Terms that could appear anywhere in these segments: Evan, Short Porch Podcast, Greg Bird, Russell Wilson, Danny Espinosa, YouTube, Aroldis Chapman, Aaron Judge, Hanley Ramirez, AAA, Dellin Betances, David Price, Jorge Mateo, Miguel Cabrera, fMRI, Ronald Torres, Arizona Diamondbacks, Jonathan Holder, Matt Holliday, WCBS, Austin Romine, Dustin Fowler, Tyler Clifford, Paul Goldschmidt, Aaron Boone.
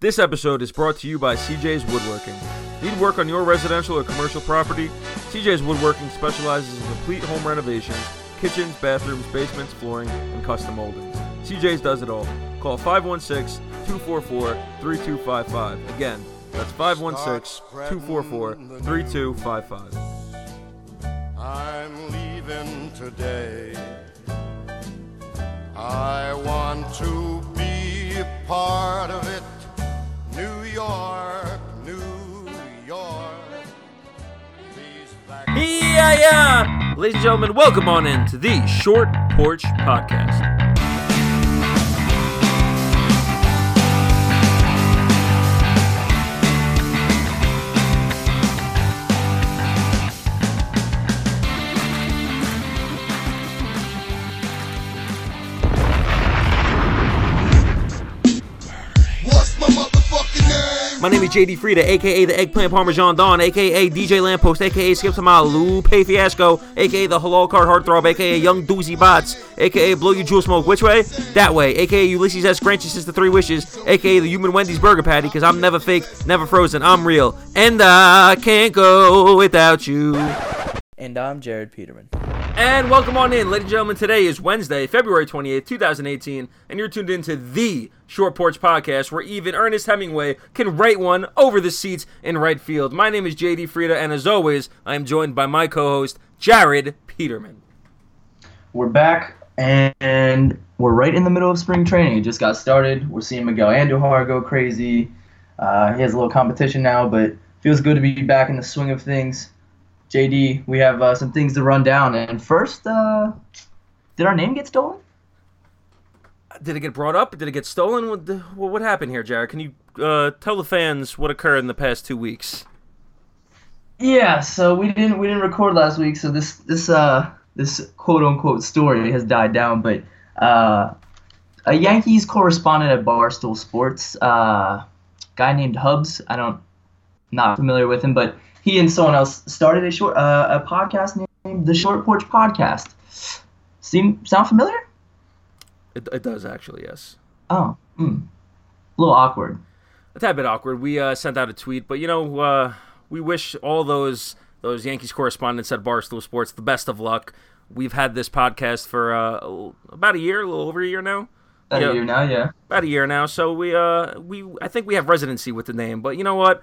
This episode is brought to you by CJ's Woodworking. Need work on your residential or commercial property? CJ's Woodworking specializes in complete home renovations, kitchens, bathrooms, basements, flooring, and custom moldings. CJ's does it all. Call 516-244-3255. Again, that's 516-244-3255. I'm leaving today. I want to be a part of it. New York, New York. Ladies and gentlemen, welcome on in to the Short Porch Podcast. My name is JD Frieda, a.k.a. the Eggplant Parmesan Don, a.k.a. DJ Lamppost, a.k.a. Skip to My Lupe Fiasco, a.k.a. the Halal Card Heartthrob, a.k.a. Young Doozy Bots, a.k.a. Blow You Jewel Smoke. Which way? That way. A.k.a. Ulysses S. Grant's Sister Three Wishes, a.k.a. the Human Wendy's Burger Patty, because I'm never fake, never frozen, I'm real. And I can't go without you. And I'm Jared Peterman. And welcome on in, ladies and gentlemen. Today is Wednesday, February 28th, 2018, and you're tuned into the Short Porch Podcast, where even Ernest Hemingway can write one over the seats in right field. My name is JD Frieda, and as always, I am joined by my co-host, Jared Peterman. We're back, and we're right in the middle of spring training. It just got started. We're seeing Miguel Andujar go crazy. He has a little competition now, but feels good to be back in the swing of things. JD, we have some things to run down, and first, did our name get stolen? Did it get brought up? Did it get stolen? What happened here, Jared? Can you tell the fans what occurred in the past 2 weeks? Yeah, so we didn't record last week, so this quote unquote story has died down. But a Yankees correspondent at Barstool Sports, guy named Hubs, not familiar with him, but he and someone else started a podcast named The Short Porch Podcast. Sound familiar? It does, actually, yes. Oh. A little awkward. A tad bit awkward. We sent out a tweet, but, we wish all those Yankees correspondents at Barstool Sports the best of luck. We've had this podcast for about a year, a little over a year now. About a year now. So I think we have residency with the name, but you know what?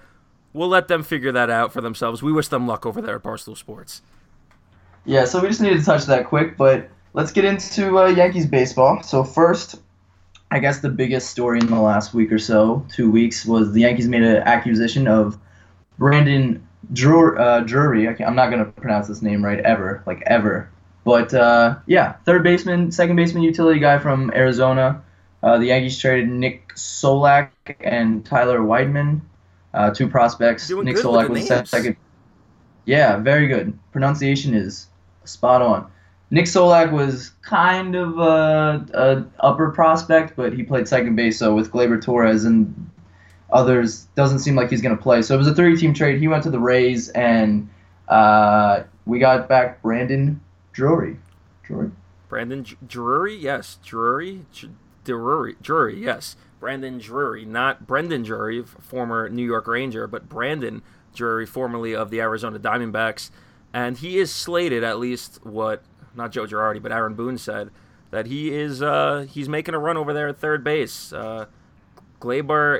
We'll let them figure that out for themselves. We wish them luck over there at Barstool Sports. Yeah, so we just needed to touch that quick, but let's get into Yankees baseball. So first, I guess the biggest story in the last week or so, 2 weeks, was the Yankees made an acquisition of Brandon Drury. I'm not going to pronounce this name right ever. But, third baseman, second baseman utility guy from Arizona. The Yankees traded Nick Solak and Tyler Wade. Two prospects. Nick Solak was second. Yeah, very good. Pronunciation is spot on. Nick Solak was kind of an upper prospect, but he played second base, so with Gleyber Torres and others, doesn't seem like he's going to play. So it was a three-team trade. He went to the Rays, and we got back Brandon Drury. Drury, yes. Brandon Drury, not Brendan Drury, former New York Ranger, but Brandon Drury, formerly of the Arizona Diamondbacks. And he is slated, at least what, not Joe Girardi, but Aaron Boone said, that he is he's making a run over there at third base. Gleyber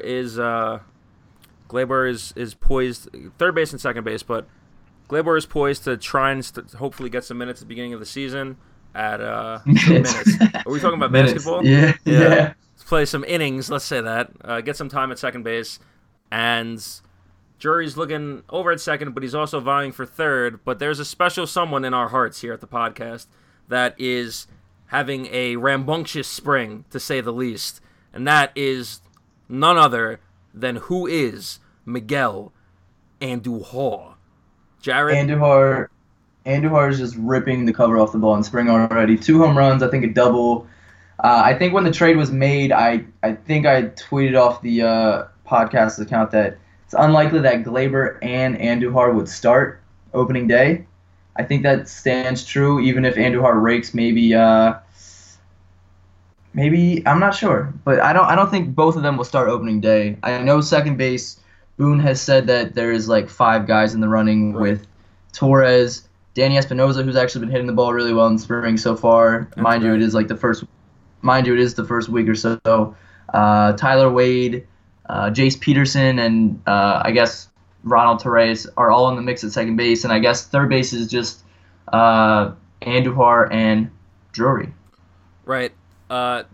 is poised, third base and second base, but Gleyber is poised to try and hopefully get some minutes at the beginning of the season. Are we talking about basketball? Yeah. Play some innings, let's say that. Get some time at second base. And Drury's looking over at second, but he's also vying for third. But there's a special someone in our hearts here at the podcast that is having a rambunctious spring, to say the least. And that is none other than who is Miguel Andujar. Jared? Andujar is just ripping the cover off the ball in spring already. 2 home runs, I think a double. I think when the trade was made, I think I tweeted off the podcast account that it's unlikely that Gleyber and Andujar would start opening day. I think that stands true, even if Andujar rakes maybe Maybe, I'm not sure, but I don't think both of them will start opening day. I know second base, Boone has said that there is like five guys in the running with Torres, Danny Espinosa, who's actually been hitting the ball really well in spring so far. Mind you, it is the first week or so. Tyler Wade, Jace Peterson, and I guess Ronald Torres are all in the mix at second base, and I guess third base is just Andujar and Drury. Right.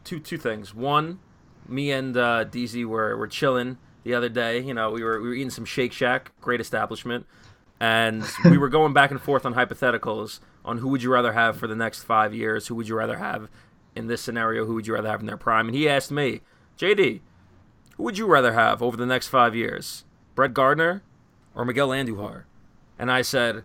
Two things. One, me and DZ were chilling the other day. You know, we were eating some Shake Shack, great establishment, and we were going back and forth on hypotheticals on who would you rather have for the next 5 years, who would you rather have in this scenario, who would you rather have in their prime. And he asked me, JD, who would you rather have over the next 5 years, Brett Gardner or Miguel Andujar? And I said,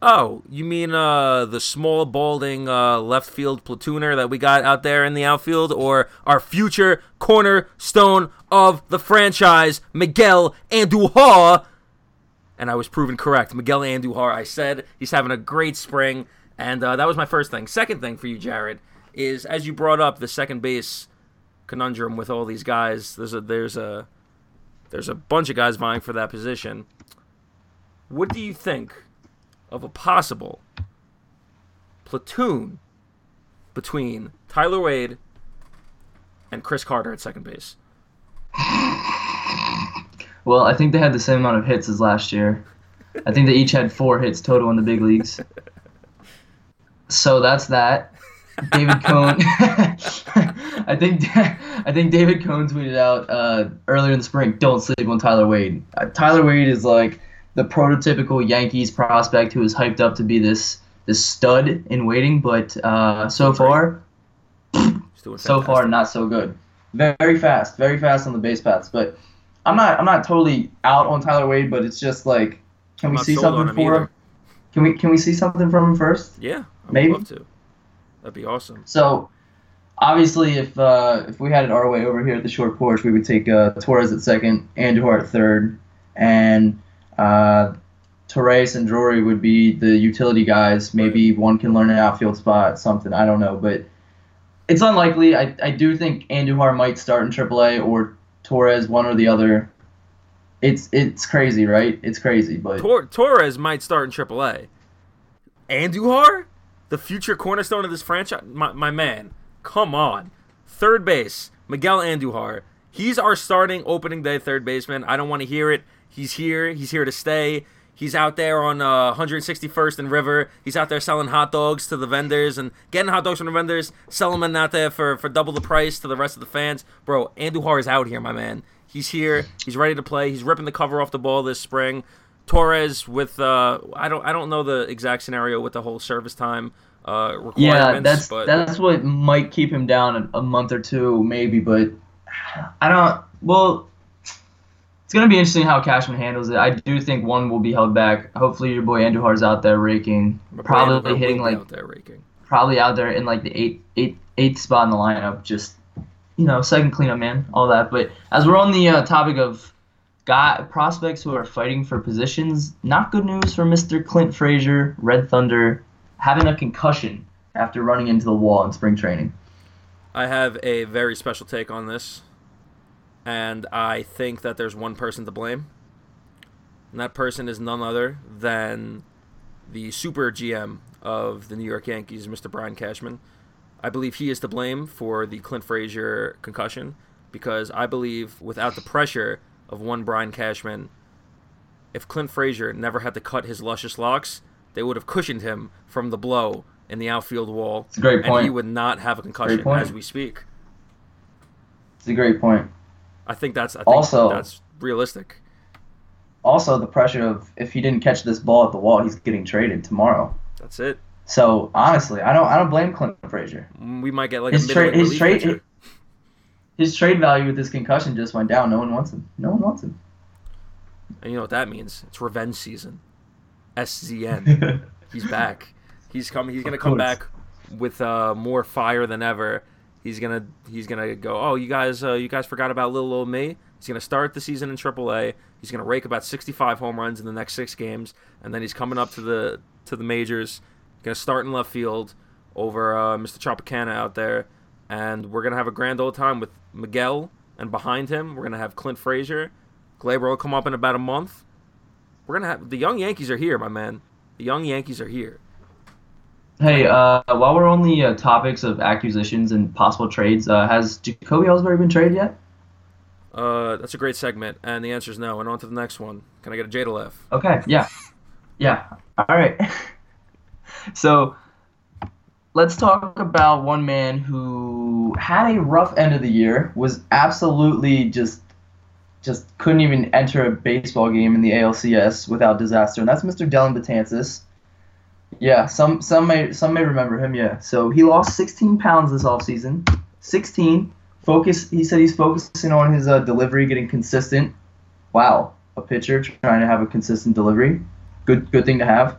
oh, you mean the small, balding left field platooner that we got out there in the outfield, or our future cornerstone of the franchise, Miguel Andujar? And I was proven correct. Miguel Andujar, I said, he's having a great spring, and that was my first thing. Second thing for you, Jared, is as you brought up the second base conundrum with all these guys, there's a bunch of guys vying for that position. What do you think of a possible platoon between Tyler Wade and Chris Carter at second base? Well, I think they had the same amount of hits as last year. I think they each had 4 hits total in the big leagues. So that's that. David Cone. I think David Cone tweeted out earlier in the spring, don't sleep on Tyler Wade. Tyler Wade is like the prototypical Yankees prospect who is hyped up to be this stud in waiting, but so far not so good. Very fast on the base paths. But I'm not totally out on Tyler Wade, but it's just like, can we see something for him? Can we see something from him first? Yeah, I would love to. That'd be awesome. So obviously, if we had it our way over here at the Short Porch, we would take Torres at second, Andujar at third, and Torres and Drury would be the utility guys. Maybe one can learn an outfield spot, something. I don't know, but it's unlikely. I do think Andujar might start in AAA or Torres, one or the other. It's crazy, right? It's crazy, but Torres might start in AAA. Andujar, the future cornerstone of this franchise, my man. Come on, third base, Miguel Andujar. He's our starting opening day third baseman. I don't want to hear it. He's here. He's here to stay. He's out there on 161st and River. He's out there selling hot dogs to the vendors and getting hot dogs from the vendors, selling them out there for double the price to the rest of the fans. Bro, Andujar is out here, my man. He's here. He's ready to play. He's ripping the cover off the ball this spring. Torres with I don't know the exact scenario with the whole service time requirements. Yeah, that's what might keep him down a month or two maybe, but I don't. Well, it's going to be interesting how Cashman handles it. I do think one will be held back. Hopefully your boy Andujar's out there raking. Probably hitting like out there raking. Probably out there in like the eighth spot in the lineup. Just, you know, second cleanup man, all that. But as we're on the topic of prospects who are fighting for positions, not good news for Mr. Clint Frazier, Red Thunder, having a concussion after running into the wall in spring training. I have a very special take on this. And I think that there's one person to blame. And that person is none other than the super GM of the New York Yankees, Mr. Brian Cashman. I believe he is to blame for the Clint Frazier concussion because I believe without the pressure of one Brian Cashman, if Clint Frazier never had to cut his luscious locks, they would have cushioned him from the blow in the outfield wall. It's a great point. And he would not have a concussion as we speak. It's a great point. I think that's realistic. Also, the pressure of if he didn't catch this ball at the wall, he's getting traded tomorrow. That's it. So honestly, I don't blame Clint Frazier. We might get like his trade value with this concussion just went down. No one wants him. And you know what that means? It's revenge season. SZN. He's back. He's gonna come back with more fire than ever. He's gonna go, oh, you guys forgot about little old me. He's gonna start the season in AAA. He's gonna rake about 65 home runs in the next 6 games, and then he's coming up to the majors. Gonna start in left field over Mr. Tropicana out there, And we're going to have a grand old time with Miguel. And behind him, we're going to have Clint Frazier. Gleyber will come up in about a month. We're going to have... The young Yankees are here, my man. The young Yankees are here. Hey, while we're on the topics of acquisitions and possible trades, has Jacoby Ellsbury been traded yet? That's a great segment, and the answer is no. And on to the next one. Can I get a J to laugh? Okay, yeah. Yeah, all right. So let's talk about one man who had a rough end of the year, was absolutely just couldn't even enter a baseball game in the ALCS without disaster, and that's Mr. Dellin Betances. Yeah, some may remember him, yeah. So he lost 16 pounds this offseason. 16. He said he's focusing on his delivery, getting consistent. Wow, a pitcher trying to have a consistent delivery. Good thing to have.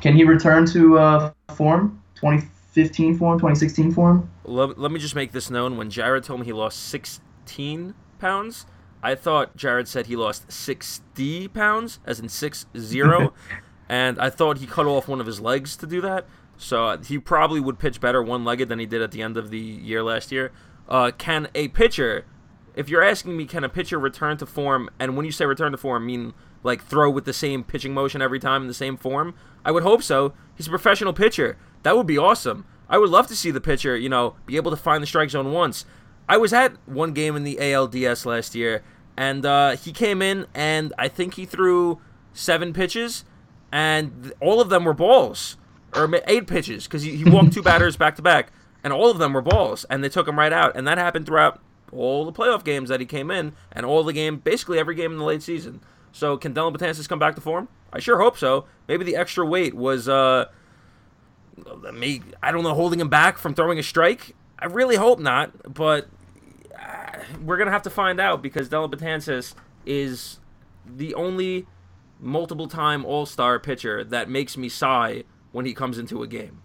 Can he return to form, 2015 form, 2016 form? Let me just make this known. When Jared told me he lost 16 pounds, I thought Jared said he lost 60 pounds, as in 6-0. And I thought he cut off one of his legs to do that. So he probably would pitch better one-legged than he did at the end of the year last year. Can a pitcher, if you're asking me, can a pitcher return to form, and when you say return to form, mean like throw with the same pitching motion every time in the same form? I would hope so. He's a professional pitcher. That would be awesome. I would love to see the pitcher, you know, be able to find the strike zone once. I was at one game in the ALDS last year, and he came in, and I think he threw 7 pitches. And all of them were balls, or 8 pitches, because he walked 2 batters back-to-back, and all of them were balls, and they took him right out. And that happened throughout all the playoff games that he came in, and basically every game in the late season. So can Dellin Betances come back to form? I sure hope so. Maybe the extra weight was, holding him back from throwing a strike? I really hope not, but we're going to have to find out, because Dellin Betances is the only multiple-time all-star pitcher that makes me sigh when he comes into a game.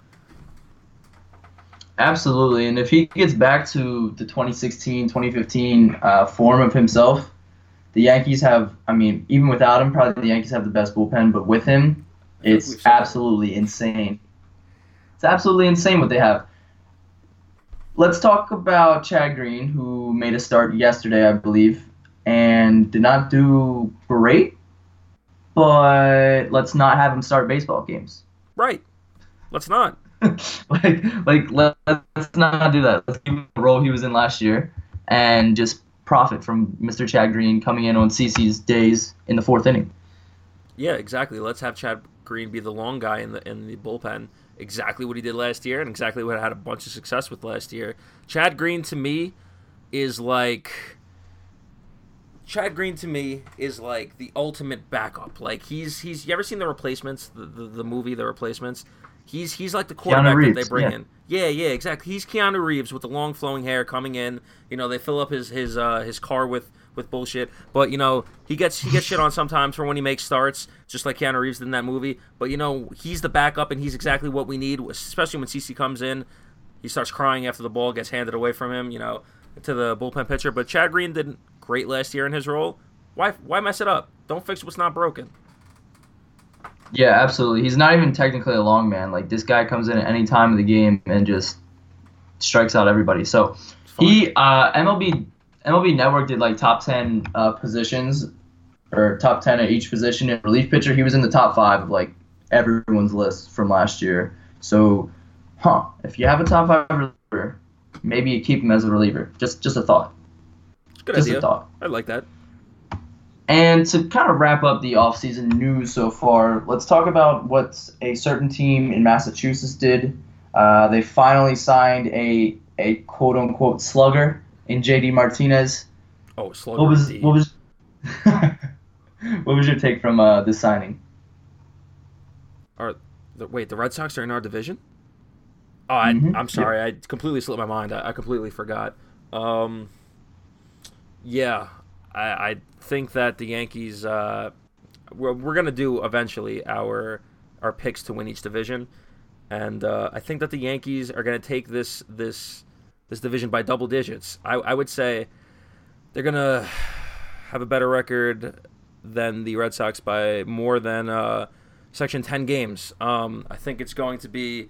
Absolutely, and if he gets back to the 2016-2015 form of himself, the Yankees have, even without him, probably the Yankees have the best bullpen, but with him, it's absolutely insane. It's absolutely insane what they have. Let's talk about Chad Green, who made a start yesterday, I believe, and did not do great. But let's not have him start baseball games. Right. Let's not. Let's not do that. Let's give him the role he was in last year and just profit from Mr. Chad Green coming in on CeCe's days in the 4th inning. Yeah, exactly. Let's have Chad Green be the long guy in the bullpen. Exactly what he did last year and exactly what I had a bunch of success with last year. Chad Green to me is like the ultimate backup. Like he's you ever seen The Replacements, the movie The Replacements? He's like the quarterback Reeves, that they bring in. Yeah, exactly. He's Keanu Reeves with the long flowing hair coming in. You know, they fill up his car with bullshit. But you know, he gets shit on sometimes for when he makes starts, just like Keanu Reeves did in that movie. But you know, he's the backup and he's exactly what we need, especially when CeCe comes in. He starts crying after the ball gets handed away from him, you know, to the bullpen pitcher. But Chad Green didn't great last year in his role. Why mess it up? Don't fix what's not broken. Yeah, absolutely. He's not even technically a long man. Like, this guy comes in at any time of the game and just strikes out everybody. So he MLB Network did like top 10 positions, or top 10 at each position in relief pitcher. He was in the top 5 of like everyone's list from last year. So if you have a top 5 reliever, maybe you keep him as a reliever. Just a thought. Good idea. I like that. And to kind of wrap up the offseason news so far, let's talk about what a certain team in Massachusetts did. They finally signed a quote-unquote slugger in JD Martinez. Oh, slugger. What was what was your take from this signing? Wait, the Red Sox are in our division? Oh, I'm sorry. Yeah. I completely slipped my mind. I completely forgot. Yeah, I think that the Yankees, we're going to do eventually our picks to win each division. And I think that the Yankees are going to take this division by double digits. I would say they're going to have a better record than the Red Sox by more than Section 10 games. I think it's going to be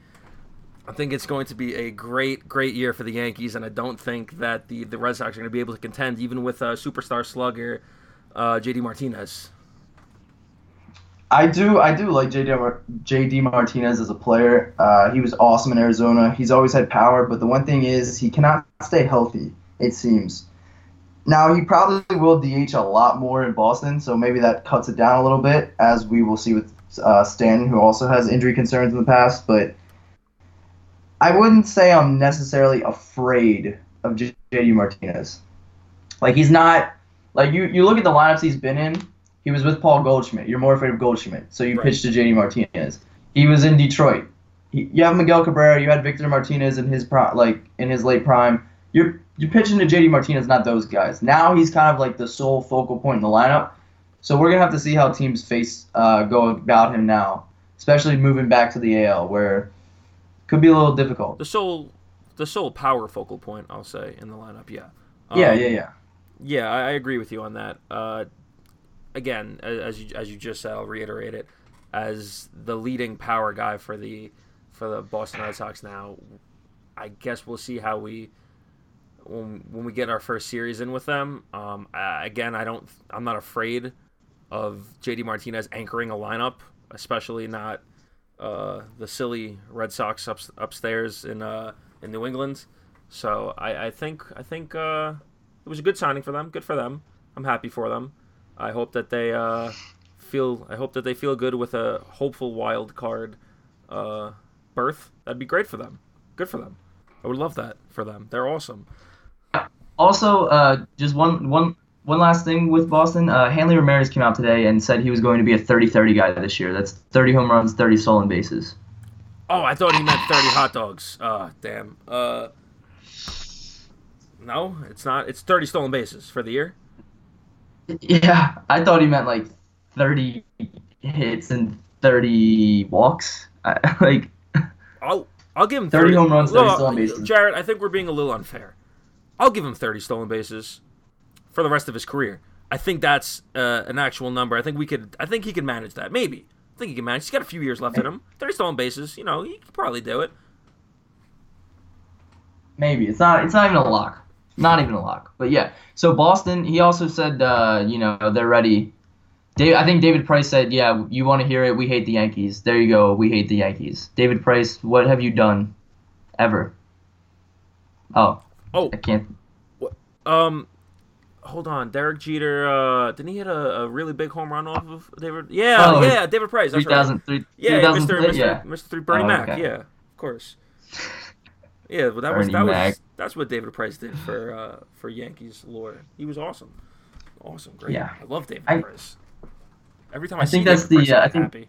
I think it's going to be a great, great year for the Yankees, and I don't think that the Red Sox are going to be able to contend, even with superstar slugger JD Martinez. I do like JD Martinez as a player. He was awesome in Arizona. He's always had power, but the one thing is he cannot stay healthy, it seems. Now, he probably will DH a lot more in Boston, so maybe that cuts it down a little bit, as we will see with Stanton, who also has injury concerns in the past. But I wouldn't say I'm necessarily afraid of JD Martinez. Like, he's not – like, you look at the lineups he's been in. He was with Paul Goldschmidt. You're more afraid of Goldschmidt, so you pitched to JD Martinez. He was in Detroit. You have Miguel Cabrera. You had Victor Martinez in his late prime. You're pitching to JD Martinez, not those guys. Now he's kind of like the sole focal point in the lineup. So we're gonna have to see how teams go about him now, especially moving back to the AL, where it could be a little difficult. The sole power focal point, I'll say, in the lineup. Yeah. Yeah, I agree with you on that. Again, as you just said, I'll reiterate it. As the leading power guy for the Boston Red Sox now, I guess we'll see how when we get our first series in with them. Again, I'm not afraid of JD Martinez anchoring a lineup, especially not the silly Red Sox upstairs in New England. So I think it was a good signing for them. Good for them. I'm happy for them. I hope that they feel good with a hopeful wild card berth. That'd be great for them. Good for them. I would love that for them. They're awesome. Also, just one last thing with Boston. Hanley Ramirez came out today and said he was going to be a 30-30 guy this year. That's 30 home runs, 30 stolen bases. Oh, I thought he meant 30 hot dogs. Damn. No, it's not. It's 30 stolen bases for the year. Yeah, I thought he meant like 30 hits and 30 walks. I'll give him 30 home runs, 30 stolen bases. Jared, I think we're being a little unfair. I'll give him 30 stolen bases for the rest of his career. I think that's an actual number. I think he could manage that. Maybe. I think he can manage. He's got a few years left in him. 30 stolen bases. You know, he could probably do it. Maybe it's not even a lock. Not even a lock, but yeah. So Boston, he also said, they're ready. I think David Price said, yeah, you want to hear it? We hate the Yankees. There you go. We hate the Yankees. David Price, what have you done ever? Oh. I can't. What? Hold on. Derek Jeter, didn't he hit a really big home run off of David? Yeah, David Price. That's right. Yeah, Mr. Bernie Mac. Okay. Yeah, of course. Yeah, well, that's what David Price did for Yankees lore. He was awesome, great. Yeah. I love David Price. Every time I see David Price, I'm happy.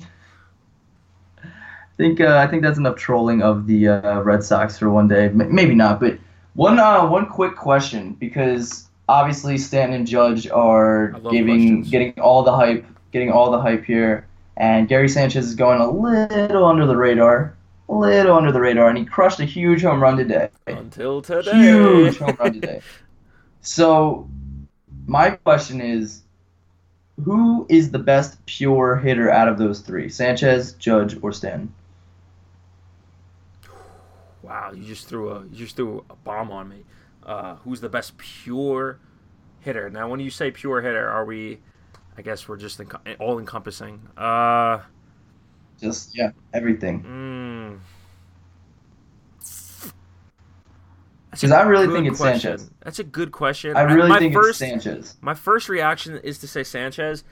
I think that's enough trolling of the Red Sox for one day. Maybe not, but one quick question, because obviously Stanton and Judge are getting all the hype here, and Gary Sanchez is going a little under the radar. And he crushed a huge home run today. Until today. Huge home run today. So my question is, who is the best pure hitter out of those three? Sanchez, Judge, or Stanton? Wow, you just threw a bomb on me. Who's the best pure hitter? Now, when you say pure hitter, I guess we're just all-encompassing. Everything. Because I really think it's Sanchez. That's a good question. I think it's Sanchez. My first reaction is to say Sanchez,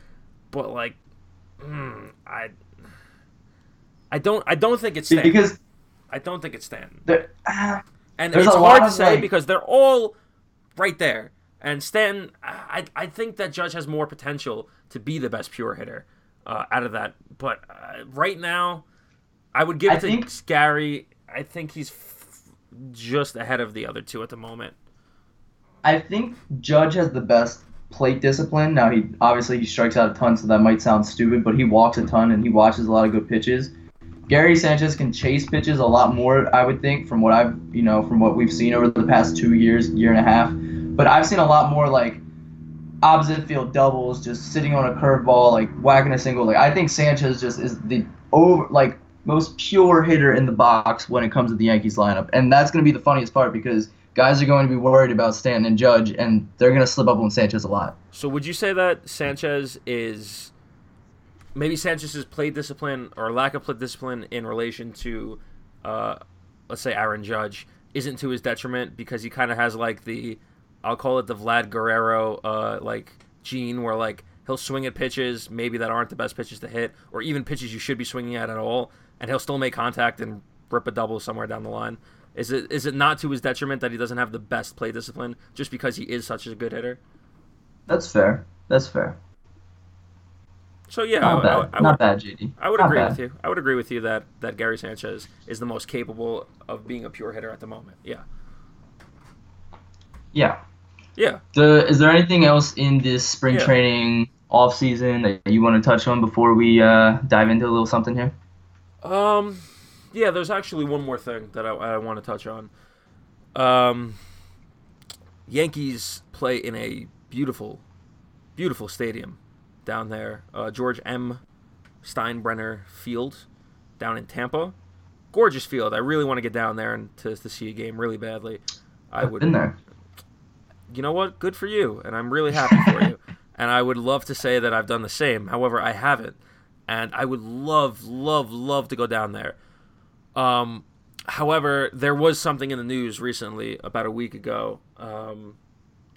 but I don't think it's Stanton. Because I don't think it's Stanton. And it's hard to say because they're all right there. And Stanton, I think that Judge has more potential to be the best pure hitter. Out of that, but right now, I would give it to Gary. I think he's just ahead of the other two at the moment. I think Judge has the best plate discipline. Now, he strikes out a ton, so that might sound stupid, but he walks a ton and he watches a lot of good pitches. Gary Sanchez can chase pitches a lot more, I would think, from what we've seen over the past 2 years, year and a half. But I've seen a lot more opposite field doubles, just sitting on a curveball, whacking a single. I think Sanchez just is the most pure hitter in the box when it comes to the Yankees lineup. And that's going to be the funniest part because guys are going to be worried about Stanton and Judge, and they're going to slip up on Sanchez a lot. So would you say that Sanchez is – maybe Sanchez's plate discipline or lack of plate discipline in relation to, let's say, Aaron Judge isn't to his detriment because he kind of has like the – I'll call it the Vlad Guerrero like gene where like he'll swing at pitches maybe that aren't the best pitches to hit or even pitches you should be swinging at all, and he'll still make contact and rip a double somewhere down the line. Is it not to his detriment that he doesn't have the best play discipline just because he is such a good hitter? That's fair. That's fair. So, yeah. Not bad, JD. I would agree with you. I would agree with you that Gary Sanchez is the most capable of being a pure hitter at the moment. Yeah. Is there anything else in this spring training offseason that you want to touch on before we dive into a little something here? Yeah, there's actually one more thing that I want to touch on. Yankees play in a beautiful, beautiful stadium down there. George M. Steinbrenner Field down in Tampa. Gorgeous field. I really want to get down there and to see a game really badly. I've been there. You know what? Good for you, and I'm really happy for you. And I would love to say that I've done the same. However, I haven't. And I would love, love, love to go down there. However, there was something in the news recently, about a week ago,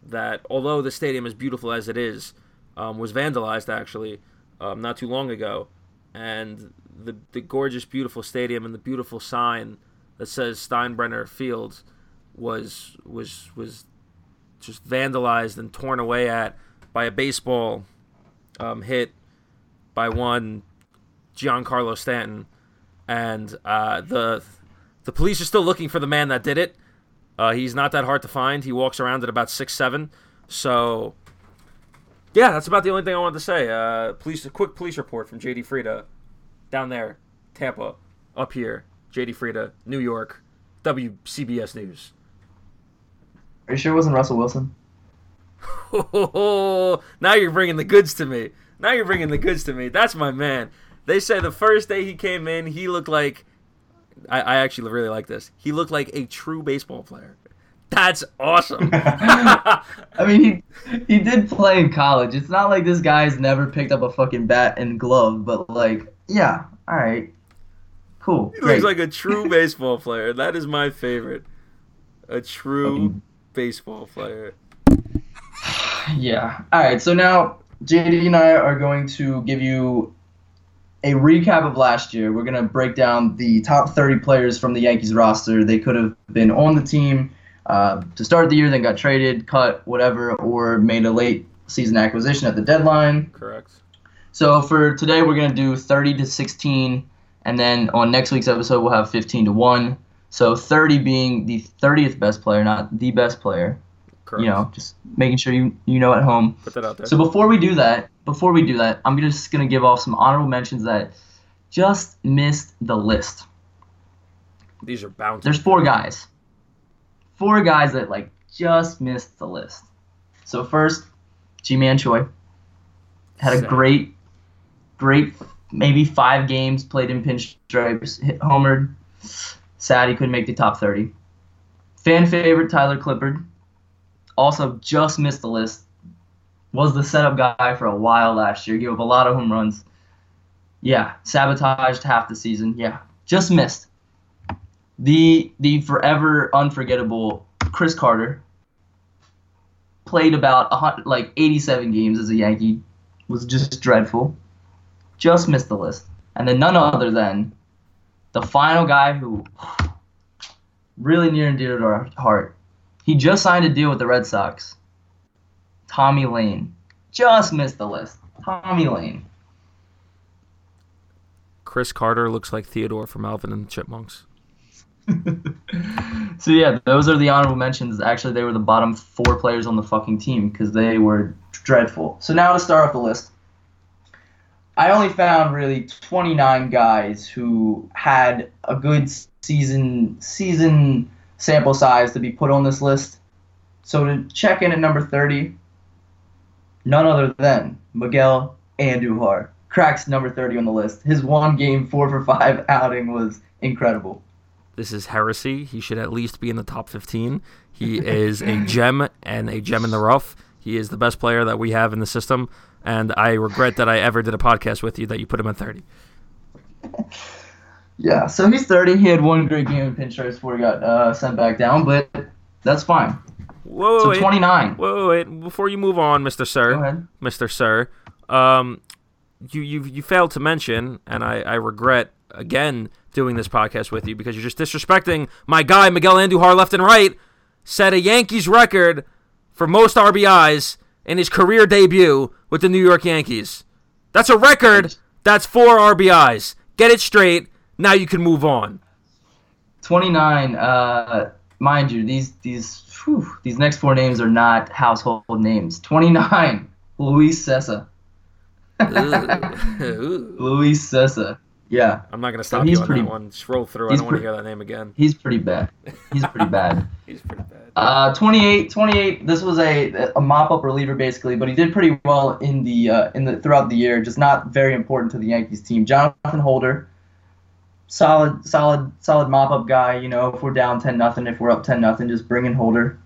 that although the stadium is beautiful as it is, was vandalized actually not too long ago, and the gorgeous, beautiful stadium and the beautiful sign that says Steinbrenner Field was just vandalized and torn away at by a baseball hit by one Giancarlo Stanton. And the police are still looking for the man that did it. He's not that hard to find. He walks around at about 6'7". So, yeah, that's about the only thing I wanted to say. A quick police report from J.D. Frieda down there, Tampa, up here, J.D. Frieda, New York, WCBS News. Are you sure it wasn't Russell Wilson? Now you're bringing the goods to me. That's my man. They say the first day he came in, he looked like – I actually really like this. He looked like a true baseball player. That's awesome. I mean, he did play in college. It's not like this guy's never picked up a fucking bat and glove, but, like, yeah, all right, cool. He looks like a true baseball player. That is my favorite, a true baseball player. Yeah. All right, so now JD and I are going to give you – a recap of last year. We're going to break down the top 30 players from the Yankees roster. They could have been on the team to start the year, then got traded, cut, whatever, or made a late season acquisition at the deadline. Correct. So for today, we're going to do 30-16, and then on next week's episode, we'll have 15-1. So 30 being the 30th best player, not the best player. Correct. You know, just making sure you know at home. Put that out there. So before we do that, I'm just going to give off some honorable mentions that just missed the list. These are bounty. There's four guys that, like, just missed the list. So first, G-Man Choi. Had a great, maybe 5 games, played in pinstripes, hit homered. Sad he couldn't make the top 30. Fan favorite Tyler Clifford. Also just missed the list. Was the setup guy for a while last year. Gave up a lot of home runs. Yeah, sabotaged half the season. Yeah, just missed. The forever unforgettable Chris Carter played about 87 games as a Yankee. Was just dreadful. Just missed the list. And then none other than the final guy who really near and dear to our heart. He just signed a deal with the Red Sox. Tommy Lane. Just missed the list. Tommy Lane. Chris Carter looks like Theodore from Alvin and the Chipmunks. So, yeah, those are the honorable mentions. Actually, they were the bottom 4 players on the fucking team because they were dreadful. So now to start off the list, I only found really 29 guys who had a good season sample size to be put on this list. So to check in at number 30, none other than Miguel Andujar. cracks number 30 on the list. His one game 4-for-5 outing was incredible. This is heresy. He should at least be in the top 15. He is a gem and a gem in the rough. He is the best player that we have in the system, and I regret that I ever did a podcast with you that you put him at 30. Yeah, so he's 30. He had one great game in pinch starts before he got sent back down, but that's fine. Whoa, so wait, 29. Whoa, wait. Before you move on, Mr. Sir. Go ahead. Mr. Sir, you failed to mention, and I regret, again, doing this podcast with you because you're just disrespecting my guy, Miguel Andujar, left and right, set a Yankees record for most RBIs in his career debut with the New York Yankees. That's a record. That's 4 RBIs. Get it straight. Now you can move on. 29, mind you, these next 4 names are not household names. 29, Luis Cessa. Luis Cessa. Yeah. I'm not going to stop you on that one. Just roll through. I don't want to hear that name again. He's pretty bad. He's pretty bad. He's pretty bad. 28. This was a mop-up reliever, basically, but he did pretty well throughout the year, just not very important to the Yankees team. Jonathan Holder, solid mop-up guy. You know, if we're down 10-0, if we're up 10-0, just bring in Holder.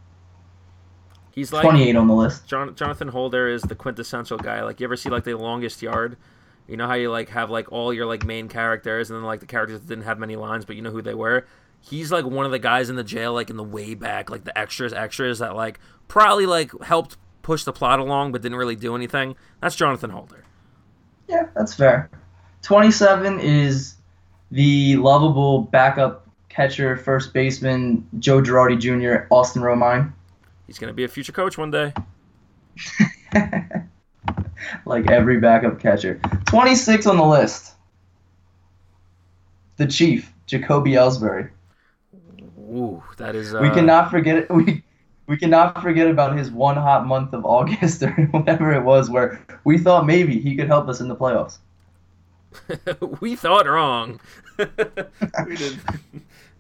He's like 28 on the list. Jonathan Holder is the quintessential guy. Like, you ever see, like, the longest yard? You know how you, like, have, like, all your, like, main characters and then, like, the characters that didn't have many lines, but you know who they were? He's, like, one of the guys in the jail, like, in the way back, like, the extras that, like, probably, like, helped push the plot along but didn't really do anything. That's Jonathan Holder. Yeah, that's fair. 27 is the lovable backup catcher, first baseman, Joe Girardi Jr., Austin Romine. He's going to be a future coach one day. Like every backup catcher. 26 on the list. The Chief, Jacoby Ellsbury. Ooh, that is. We cannot forget it. We cannot forget about his one hot month of August or whatever it was, where we thought maybe he could help us in the playoffs. We thought wrong. We did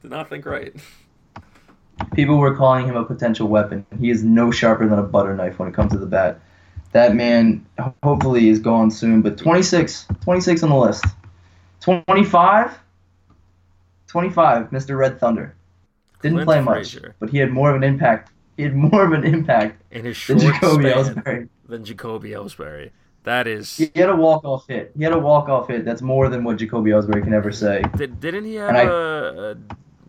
not think right. People were calling him a potential weapon. He is no sharper than a butter knife when it comes to the bat. That man hopefully is gone soon, but 26 on the list. 25, Mr. Red Thunder. Didn't play much, but he had more of an impact. He had more of an impact in his short span than Jacoby Ellsbury. That is. He had a walk-off hit. That's more than what Jacoby Ellsbury can ever say. Didn't he have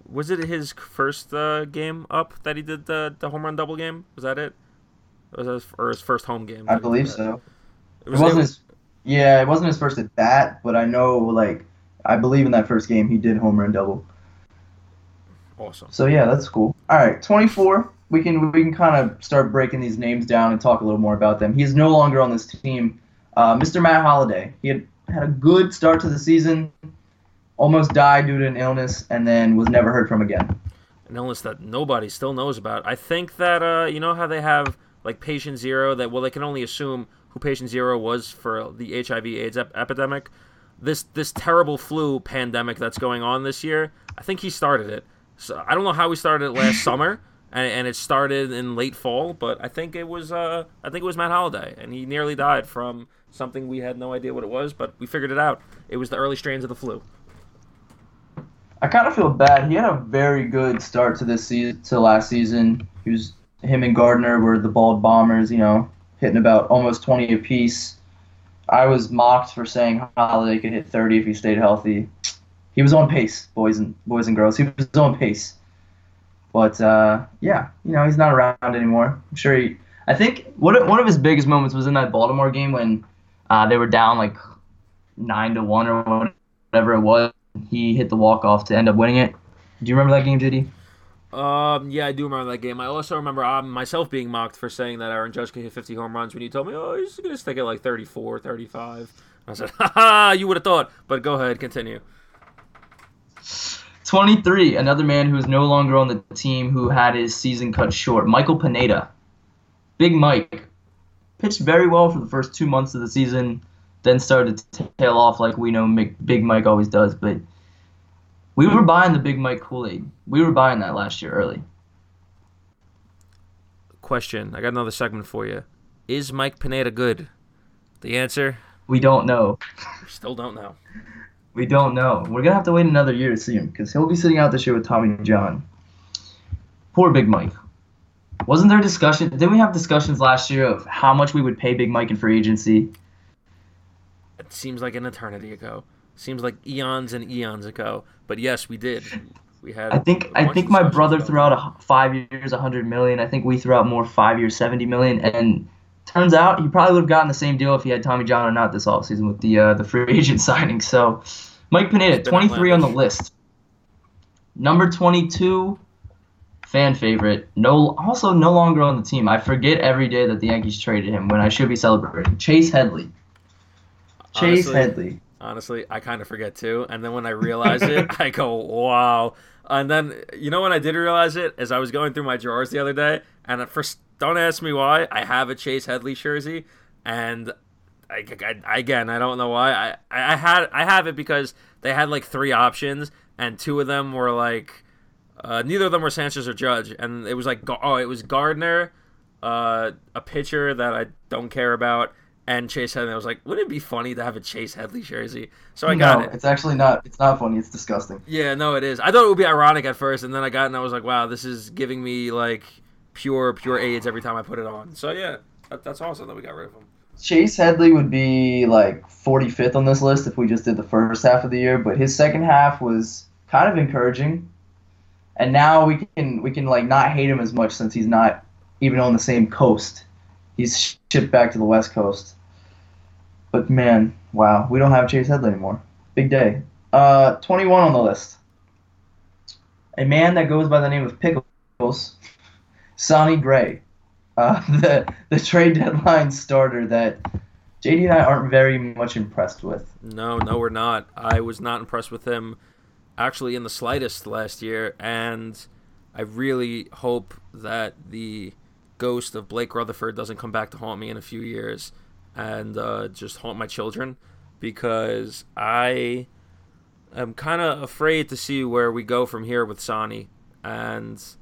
was it his first game up that he did the home run double game? Was that it? Or his first home game. I believe so. It wasn't his first at bat, but I know, like, I believe in that first game he did home run double. Awesome. So yeah, that's cool. All right, 24. We can kind of start breaking these names down and talk a little more about them. He is no longer on this team. Mr. Matt Holliday. He had a good start to the season, almost died due to an illness, and then was never heard from again. An illness that nobody still knows about. I think that you know how they have, like, patient zero, that, well, they can only assume who patient zero was for the HIV/AIDS epidemic. This terrible flu pandemic that's going on this year, I think he started it. So I don't know how he started it last summer, and it started in late fall, but I think it was Matt Holliday, and he nearly died from something we had no idea what it was, but we figured it out. It was the early strains of the flu. I kind of feel bad. He had a very good start to this season, to last season. Him and Gardner were the Bald Bombers, you know, hitting about almost 20 apiece. I was mocked for saying Holliday could hit 30 if he stayed healthy. He was on pace, boys and girls. He was on pace. But, yeah, you know, he's not around anymore. I'm sure I think one of his biggest moments was in that Baltimore game when they were down like 9-1 or whatever it was. He hit the walk-off to end up winning it. Do you remember that game, JD? Yeah, I do remember that game. I also remember myself being mocked for saying that Aaron Judge can hit 50 home runs when you told me, oh, he's going to stick at like 34, 35. And I said, ha-ha, you would have thought. But go ahead, continue. 23, another man who is no longer on the team who had his season cut short, Michael Pineda. Big Mike. Pitched very well for the first 2 months of the season, then started to tail off like we know Big Mike always does, but we were buying the Big Mike Kool-Aid. We were buying that last year early. Question. I got another segment for you. Is Mike Pineda good? The answer, We don't know. We still don't know. We don't know. We're going to have to wait another year to see him because he'll be sitting out this year with Tommy John. Poor Big Mike. Wasn't there discussion? Didn't we have discussions last year of how much we would pay Big Mike in free agency? It seems like an eternity ago. Seems like eons and eons ago. But yes, we did. We had. I think my brother threw out 5 years, $100 million. I think we threw out more 5 years, $70 million. And turns out he probably would have gotten the same deal if he had Tommy John or not this offseason with the free agent signing. So Mike Pineda, 23 on the list. Number 22. Fan favorite, no longer on the team. I forget every day that the Yankees traded him when I should be celebrating. Chase Headley. Honestly, I kind of forget too. And then when I realize it, I go, wow. And then, you know when I did realize it? As I was going through my drawers the other day, and at first, don't ask me why, I have a Chase Headley jersey. And I don't know why. I have it because they had like three options, and two of them were like, neither of them were Sanchez or Judge, and it was like, it was Gardner, a pitcher that I don't care about, and Chase Headley. I was like, wouldn't it be funny to have a Chase Headley jersey? So I got it. It's actually not. It's not funny. It's disgusting. Yeah, no, it is. I thought it would be ironic at first, and then I got it, and I was like, wow, this is giving me like pure AIDS every time I put it on. So yeah, that's awesome that we got rid of him. Chase Headley would be like 45th on this list if we just did the first half of the year, but his second half was kind of encouraging. And now we can like not hate him as much since he's not even on the same coast. He's shipped back to the West Coast. But man, wow, we don't have Chase Headley anymore. Big day. 21 on the list. A man that goes by the name of Pickles, Sonny Gray, the trade deadline starter that JD and I aren't very much impressed with. No, we're not. I was not impressed with him. Actually in the slightest last year, and I really hope that the ghost of Blake Rutherford doesn't come back to haunt me in a few years and just haunt my children, because I am kind of afraid to see where we go from here with Sonny. And is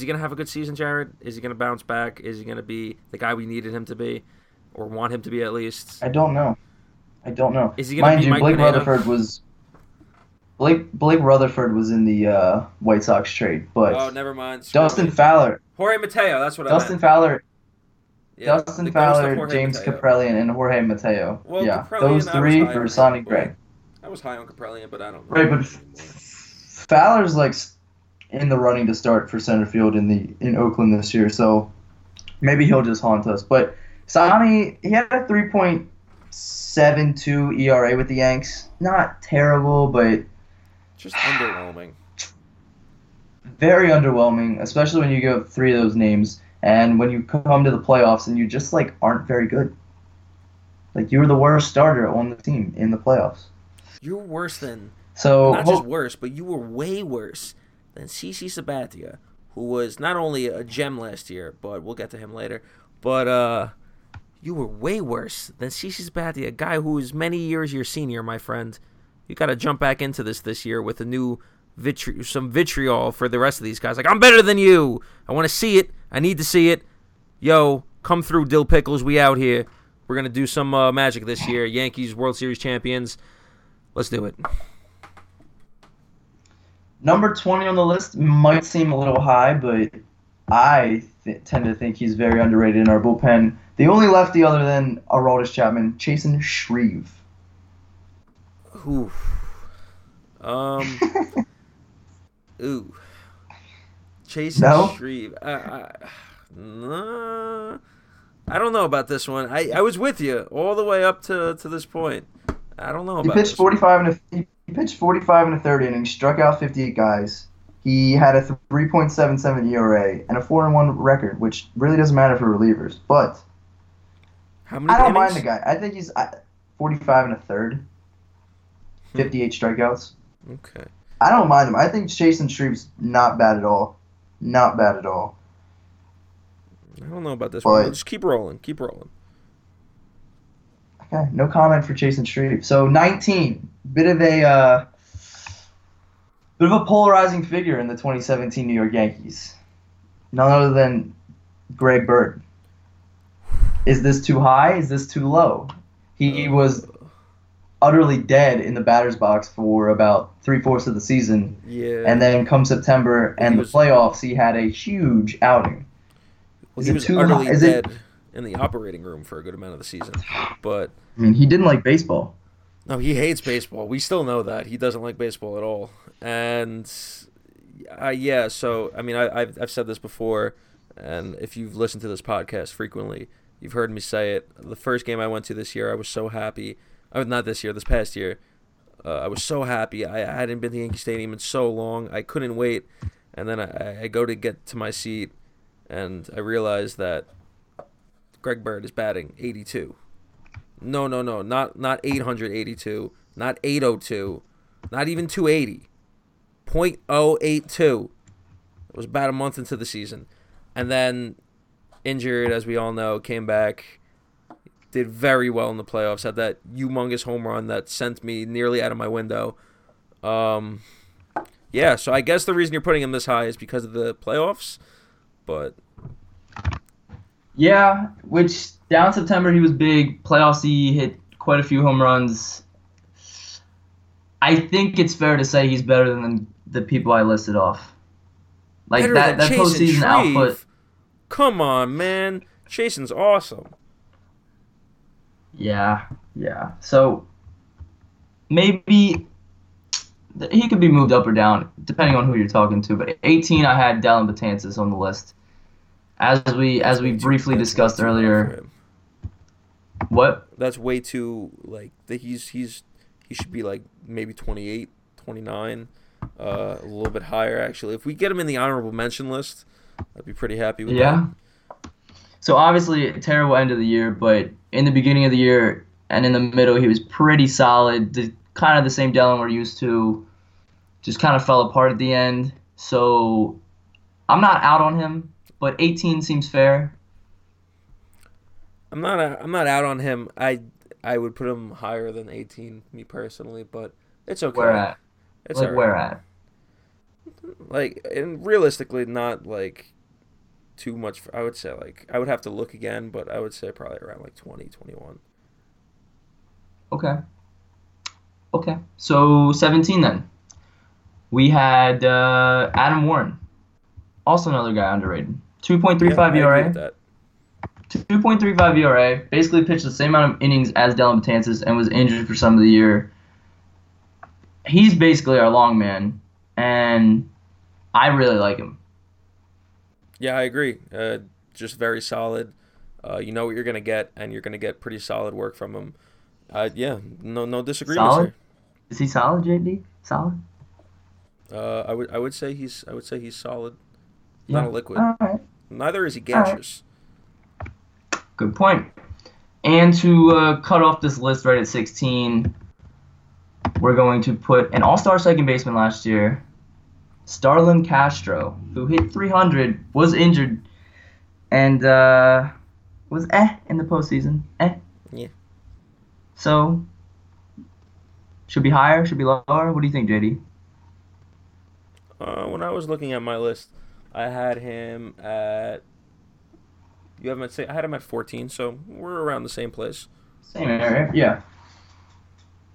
he going to have a good season, Jared? Is he going to bounce back? Is he going to be the guy we needed him to be, or want him to be at least? I don't know. Is he gonna mind be you, Mike Blake Pineda? Blake Rutherford was in the White Sox trade, but never mind. Dustin Fowler, Jorge Mateo. That's what I meant. Fowler, yeah, Dustin Fowler, James Kaprielian, and Jorge Mateo. Well, yeah, Kaprielian, those three for Sonny Gray. I was high on Kaprielian, but I don't know. Right, but Fowler's like in the running to start for center field in Oakland this year, so maybe he'll just haunt us. But Sonny, he had a 3.72 ERA with the Yanks. Not terrible, but just underwhelming. Very underwhelming, especially when you give up three of those names and when you come to the playoffs and you just like aren't very good. Like, you were the worst starter on the team in the playoffs. You're worse than you were way worse than CeCe Sabathia, who was not only a gem last year, but we'll get to him later. But you were way worse than CeCe Sabathia, a guy who is many years your senior, my friend. You got to jump back into this year with a new vitriol for the rest of these guys. Like, I'm better than you. I want to see it. I need to see it. Yo, come through, Dill Pickles. We out here. We're going to do some magic this year. Yankees, World Series champions. Let's do it. Number 20 on the list might seem a little high, but I tend to think he's very underrated in our bullpen. The only lefty other than Aroldis Chapman, Chasen Shreve. Ooh. Ooh. Chasen Shreve. Nah. I don't know about this one. I was with you all the way up to this point. I don't know about this one. He pitched 45 in a third inning, struck out 58 guys. He had a 3.77 ERA and a 4-1 record, which really doesn't matter for relievers. But I don't mind the guy. I think he's 45 and a third, 58 strikeouts. Okay. I don't mind him. I think Chasen Shreve's not bad at all. Not bad at all. I don't know about this one. We'll just keep rolling. Keep rolling. Okay. No comment for Chasen Shreve. So 19, bit of a polarizing figure in the 2017 New York Yankees. None other than Greg Bird. Is this too high? Is this too low? He was utterly dead in the batter's box for about 3/4 of the season. Yeah. And then come September and the playoffs, he had a huge outing. Well, he was utterly dead in the operating room for a good amount of the season. But I mean, he didn't like baseball. No, he hates baseball. We still know that. He doesn't like baseball at all. And, yeah, so, I mean, I've said this before, and if you've listened to this podcast frequently, you've heard me say it. The first game I went to this year, I was so happy. Not this year, this past year. I was so happy. I hadn't been to Yankee Stadium in so long. I couldn't wait. And then I go to get to my seat, and I realize that Greg Bird is batting 82. No, not 882, not 802, not even 280, .082. It was about a month into the season. And then injured, as we all know, came back, did very well in the playoffs, had that humongous home run that sent me nearly out of my window. Yeah, so I guess the reason you're putting him this high is because of the playoffs, but... Yeah, which down September he was big. Playoffs he hit quite a few home runs. I think it's fair to say he's better than the people I listed off. Like better that postseason Shreve. Output. Come on, man, Chasen's awesome. Yeah. So maybe he could be moved up or down depending on who you're talking to. But 18, I had Dellin Betances on the list. As we briefly discussed earlier, what? That's way too like he should be like maybe 28, 29, a little bit higher actually. If we get him in the honorable mention list, I'd be pretty happy with that. So obviously a terrible end of the year, but in the beginning of the year and in the middle he was pretty solid. Kind of the same Dellin we're used to. Just kind of fell apart at the end. So I'm not out on him. But 18 seems fair. I'm not out on him. I would put him higher than 18, me personally, but it's okay. Where at? It's like where at? Like, and realistically, not like too much. I would say like I would have to look again, but I would say probably around like 20, 21. Okay. So 17 then. We had Adam Warren, also another guy underrated. 2.35 ERA. 2.35 ERA. Basically pitched the same amount of innings as Dellin Betances and was injured for some of the year. He's basically our long man, and I really like him. Yeah, I agree. Just very solid. You know what you're going to get, and you're going to get pretty solid work from him. No disagreements there. Is he solid, JD? Solid? I would say he's solid. Not a liquid. All right. Neither is he gaseous. Right. Good point. And to cut off this list right at 16, we're going to put an all-star second baseman last year, Starlin Castro, who hit 300, was injured, and was in the postseason. Yeah. So, should be higher, should be lower. What do you think, JD? When I was looking at my list, I had him at. You have him at. I had him at 14, so we're around the same place. Same area, yeah.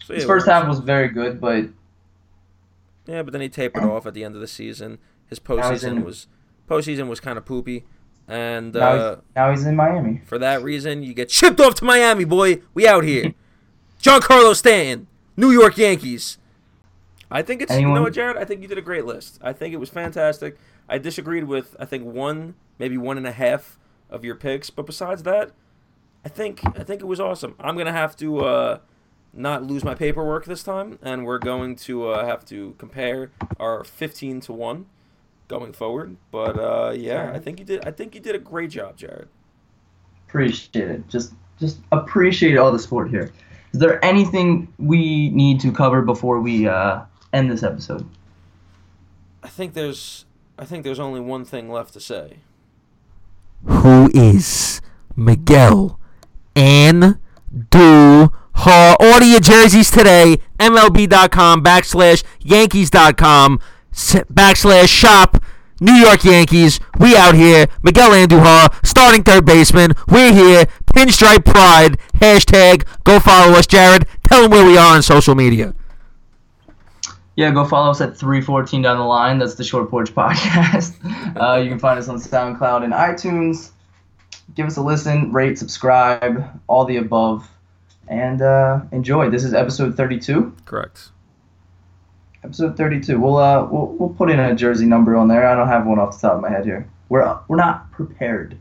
So, yeah, his first half was very good, but. Yeah, but then he tapered off at the end of the season. His postseason was kind of poopy, and now he's in Miami. For that reason, you get shipped off to Miami, boy. We out here. Giancarlo Stanton, New York Yankees. I think it's. Anyone? You know what, Jared? I think you did a great list. I think it was fantastic. I disagreed with, I think, one, maybe 1.5 of your picks. But besides that, I think it was awesome. I'm going to have to not lose my paperwork this time, and we're going to have to compare our 15 to 1 going forward. But, yeah, I think you did a great job, Jared. Appreciate it. Just appreciate all the support here. Is there anything we need to cover before we end this episode? I think there's only one thing left to say. Who is Miguel Andujar? Order your jerseys today. MLB.com/Yankees.com/shop. New York Yankees, we out here. Miguel Andujar, starting third baseman. We're here. Pinstripe Pride. Hashtag. Go follow us, Jared. Tell them where we are on social media. Yeah, go follow us at 314 down the line. That's the Short Porch Podcast. You can find us on SoundCloud and iTunes. Give us a listen, rate, subscribe, all the above, and enjoy. This is episode 32. Correct. Episode 32. We'll put in a jersey number on there. I don't have one off the top of my head here. We're not prepared.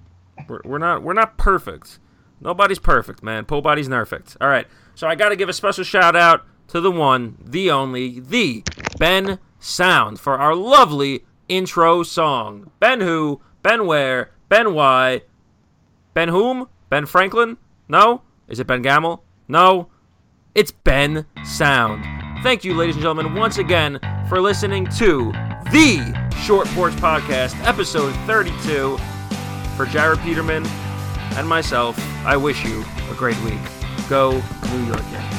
We're not perfect. Nobody's perfect, man. Pobody's nerfect. All right. So I got to give a special shout out to the one, the only, the Ben Sound for our lovely intro song. Ben who? Ben where? Ben why? Ben whom? Ben Franklin? No. Is it Ben Gamel? No. It's Ben Sound. Thank you, ladies and gentlemen, once again for listening to the Short Porch Podcast, episode 32. For Jared Peterman and myself, I wish you a great week. Go New York Yankees.